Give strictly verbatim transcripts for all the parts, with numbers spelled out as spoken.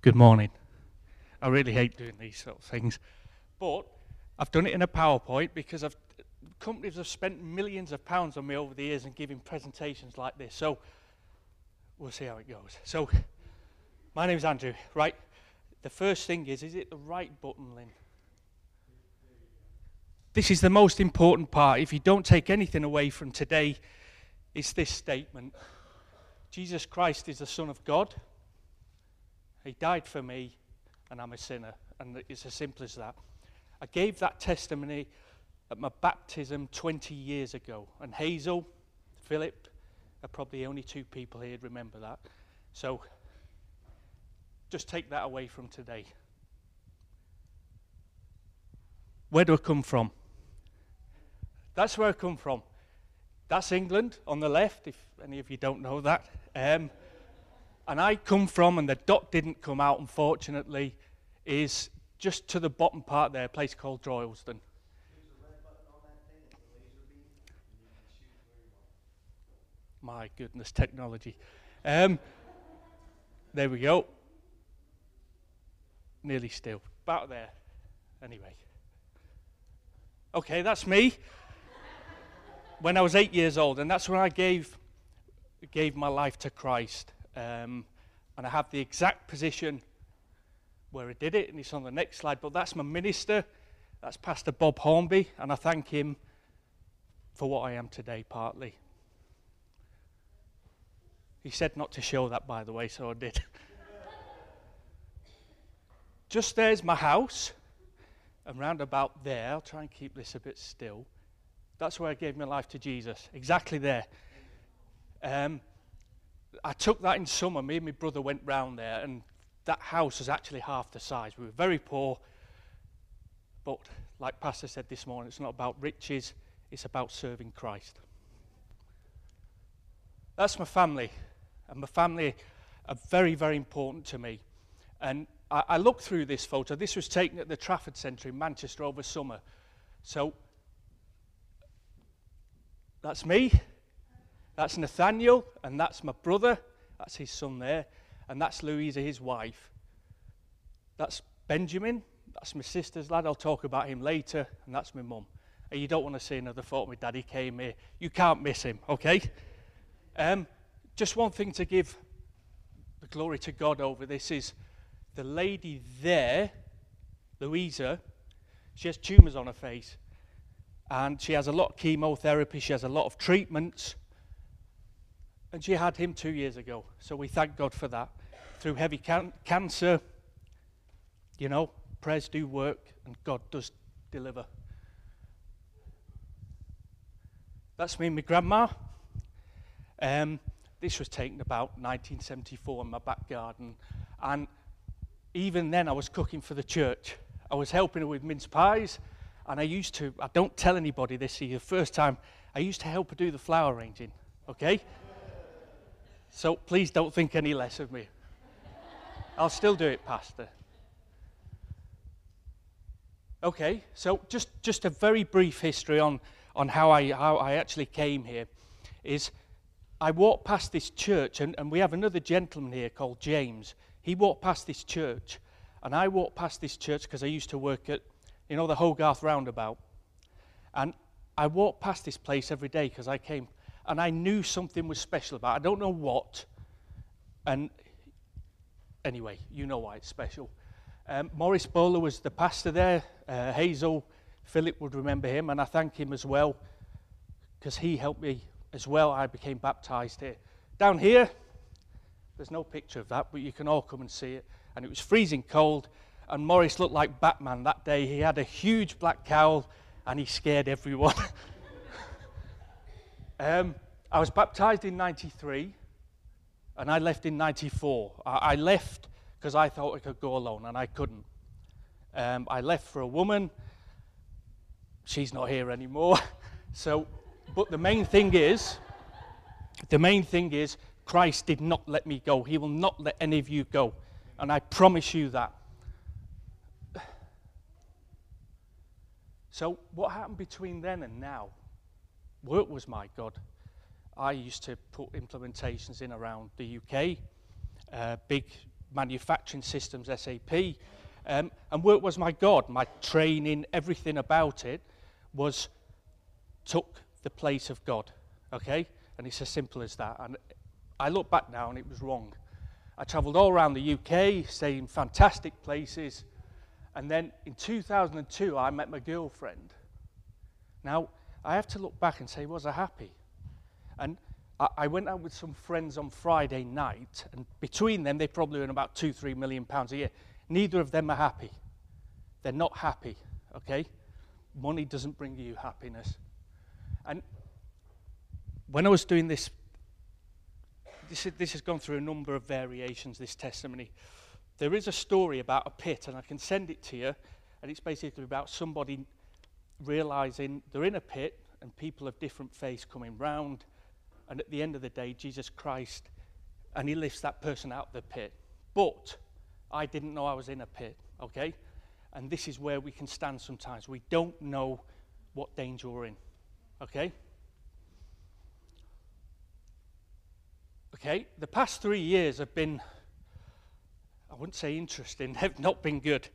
good morning. I really hate doing these sort of things, but I've done it in a PowerPoint because I've, companies have spent millions of pounds on me over the years and giving presentations like this, so we'll see how it goes. So, my name's Andrew, right? The first thing is, is it the right button, Lynn? This is the most important part. If you don't take anything away from today, it's this statement. Jesus Christ is the Son of God. He died for me, and I'm a sinner. And it's as simple as that. I gave that testimony at my baptism twenty years ago. And Hazel, Philip, are probably the only two people here who remember that. So just take that away from today. Where do I come from? That's where I come from. That's England on the left, if any of you don't know that. Um, and I come from, and the dot didn't come out, unfortunately, is just to the bottom part there, a place called Droylston. My goodness, technology. Um, there we go. Nearly still. About there. Anyway. Okay, that's me. When I was eight years old, and that's when I gave, gave my life to Christ. Um, and I have the exact position where I did it, and it's on the next slide. But that's my minister. That's Pastor Bob Hornby, and I thank him for what I am today, partly. He said not to show that, by the way, so I did. Just there's my house, and round about there, I'll try and keep this a bit still, that's where I gave my life to Jesus, exactly there. Um, I took that in summer, me and my brother went round there, and that house was actually half the size. We were very poor, but like Pastor said this morning, it's not about riches, it's about serving Christ. That's my family, and my family are very, very important to me. And I, I looked through this photo. This was taken at the Trafford Centre in Manchester over summer. So that's me, that's Nathaniel, and that's my brother, that's his son there, and that's Louisa, his wife. That's Benjamin, that's my sister's lad, I'll talk about him later, and that's my mum. And you don't want to see another photo, my daddy came here, you can't miss him, okay? Um, just one thing to give the glory to God over this is the lady there, Louisa, she has tumours on her face. And she has a lot of chemotherapy, she has a lot of treatments, and she had him two years ago. So we thank God for that. Through heavy can cancer, you know, prayers do work, and God does deliver. That's me and my grandma. Um, this was taken about nineteen seventy-four in my back garden, and even then I was cooking for the church. I was helping her with mince pies. And I used to, I don't tell anybody this, is the first time, I used to help her do the flower arranging, okay? So please don't think any less of me. I'll still do it, Pastor. Okay, so just, just a very brief history on, on how, I, how I actually came here is I walked past this church, and, and we have another gentleman here called James. He walked past this church, and I walked past this church because I used to work at, you know, the Hogarth Roundabout. And I walked past this place every day because I came, and I knew something was special about it. I don't know what. And anyway, you know why it's special. Um, Maurice Bowler was the pastor there. Uh, Hazel Philip would remember him, and I thank him as well because he helped me as well. I became baptized here. Down here, there's no picture of that, but you can all come and see it. And it was freezing cold. And Maurice looked like Batman that day. He had a huge black cowl, and he scared everyone. um, I was baptized in ninety-three, and I left in ninety-four. I, I left because I thought I could go alone, and I couldn't. Um, I left for a woman. She's not here anymore. So, but the main thing is, the main thing is, Christ did not let me go. He will not let any of you go, and I promise you that. So what happened between then and now? Work was my God. I used to put implementations in around the U K, uh, big manufacturing systems, S A P, um, and work was my God. My training, everything about it was took the place of God, okay? And it's as simple as that. And I look back now and it was wrong. I travelled all around the U K, stayed in fantastic places, and then in two thousand two I met my girlfriend. Now, I have to look back and say, was I happy? And I, I went out with some friends on Friday night, and between them, they probably earn about two, three million pounds a year. Neither of them are happy. They're not happy, okay? Money doesn't bring you happiness. And when I was doing this, this, this has gone through a number of variations, this testimony. There is a story about a pit, and I can send it to you, and it's basically about somebody realizing they're in a pit and people of different faiths coming round, and at the end of the day, Jesus Christ, and he lifts that person out of the pit. But I didn't know I was in a pit, okay? And this is where we can stand sometimes. We don't know what danger we're in, okay? Okay, the past three years have been, I wouldn't say interesting, they've not been good,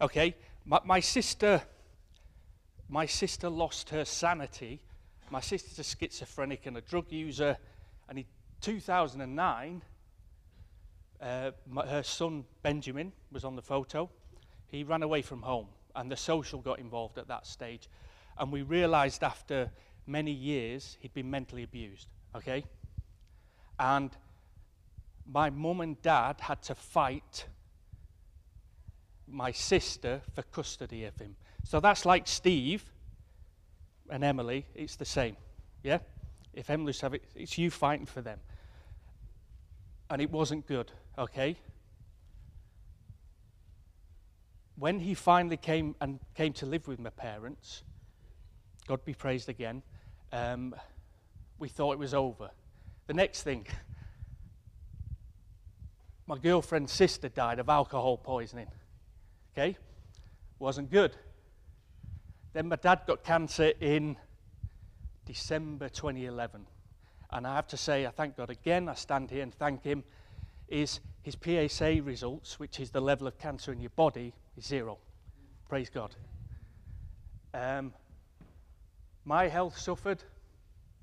okay? My, my sister... My sister lost her sanity. My sister's a schizophrenic and a drug user. And in two thousand nine, uh, my, her son, Benjamin, was on the photo. He ran away from home, and the social got involved at that stage. And we realized after many years, he'd been mentally abused, okay? And my mum and dad had to fight my sister for custody of him. So that's like Steve and Emily, it's the same, yeah? If Emily's have it, it's you fighting for them. And it wasn't good, okay? When he finally came and came to live with my parents, God be praised again, um, we thought it was over. The next thing, my girlfriend's sister died of alcohol poisoning, okay? Wasn't good. Then my dad got cancer in December twenty eleven. And I have to say, I thank God again, I stand here and thank him, is his P S A results, which is the level of cancer in your body, is zero. Praise God. Um, my health suffered.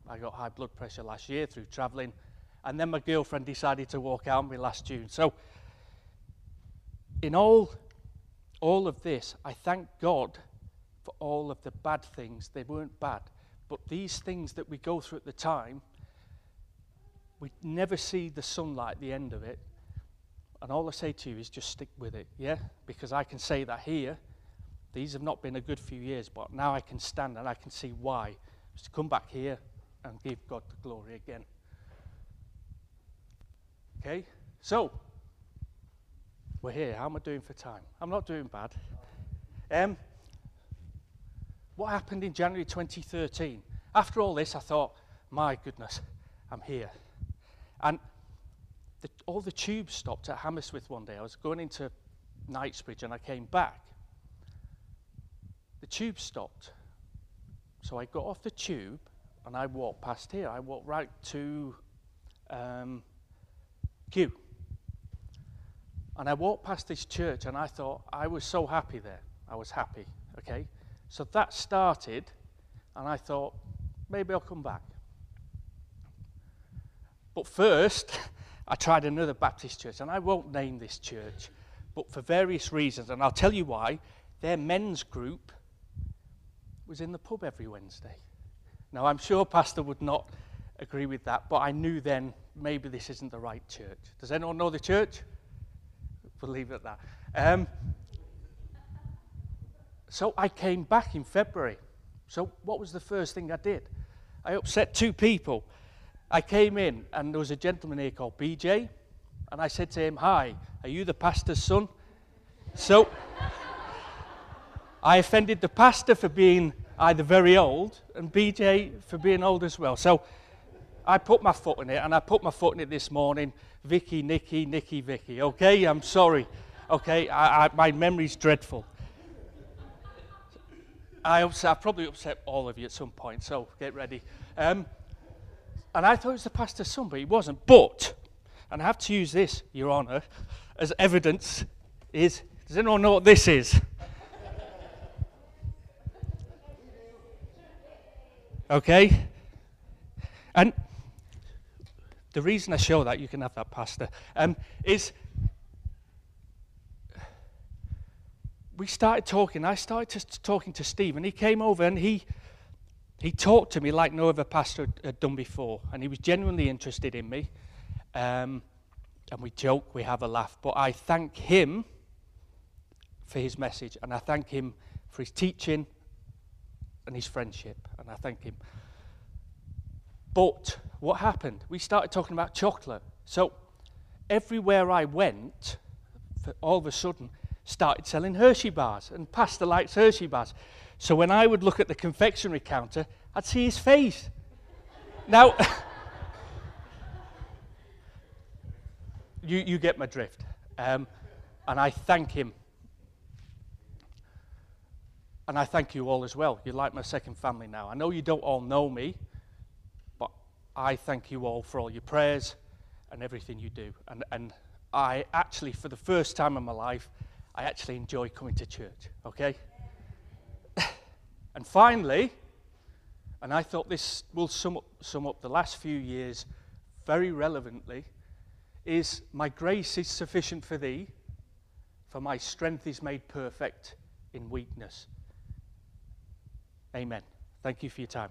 I got high blood pressure last year through traveling. And then my girlfriend decided to walk out on me last June. So in all, all of this, I thank God for all of the bad things. They weren't bad, but these things that we go through at the time, we never see the sunlight at the end of it. And all I say to you is just stick with it, yeah? Because I can say that here, these have not been a good few years, but now I can stand and I can see why. Just to come back here and give God the glory again. Okay, so we're here. How am I doing for time? I'm not doing bad. Um. What happened in January twenty thirteen? After all this, I thought, my goodness, I'm here. And the, all the tubes stopped at Hammersmith one day. I was going into Knightsbridge and I came back. The tube stopped. So I got off the tube and I walked past here. I walked right to um, Kew. And I walked past this church and I thought, I was so happy there. I was happy, okay? So that started, and I thought, maybe I'll come back. But first, I tried another Baptist church, and I won't name this church, but for various reasons, and I'll tell you why, their men's group was in the pub every Wednesday. Now, I'm sure Pastor would not agree with that, but I knew then maybe this isn't the right church. Does anyone know the church? We'll leave it at that. Um, So I came back in February. So what was the first thing I did? I upset two people. I came in, and there was a gentleman here called B J, and I said to him, hi, are you the pastor's son? So I offended the pastor for being either very old and B J for being old as well. So I put my foot in it, and I put my foot in it this morning. Vicky, Nicky, Nicky, Vicky, okay? I'm sorry, okay? I, I, my memory's dreadful. I upset, I've probably upset all of you at some point, so get ready. Um, and I thought it was the pastor's son, but he wasn't. But, and I have to use this, Your Honour, as evidence is, does anyone know what this is? Okay? And the reason I show that, you can have that pasta, um, is we started talking. I started to, talking to Steve, and he came over and he he talked to me like no other pastor had, had done before, and he was genuinely interested in me. Um, and we joke, we have a laugh, but I thank him for his message, and I thank him for his teaching and his friendship, and I thank him. But what happened? We started talking about chocolate. So everywhere I went, for all of a sudden, started selling Hershey bars, and Pastor likes Hershey bars. So when I would look at the confectionery counter, I'd see his face. Now, you, you get my drift. Um, and I thank him. And I thank you all as well. You're like my second family now. I know you don't all know me, I thank you all for all your prayers and everything you do. And, and I actually, for the first time in my life, I actually enjoy coming to church, okay? And finally, and I thought this will sum up, sum up the last few years very relevantly, is my grace is sufficient for thee, for my strength is made perfect in weakness. Amen. Thank you for your time.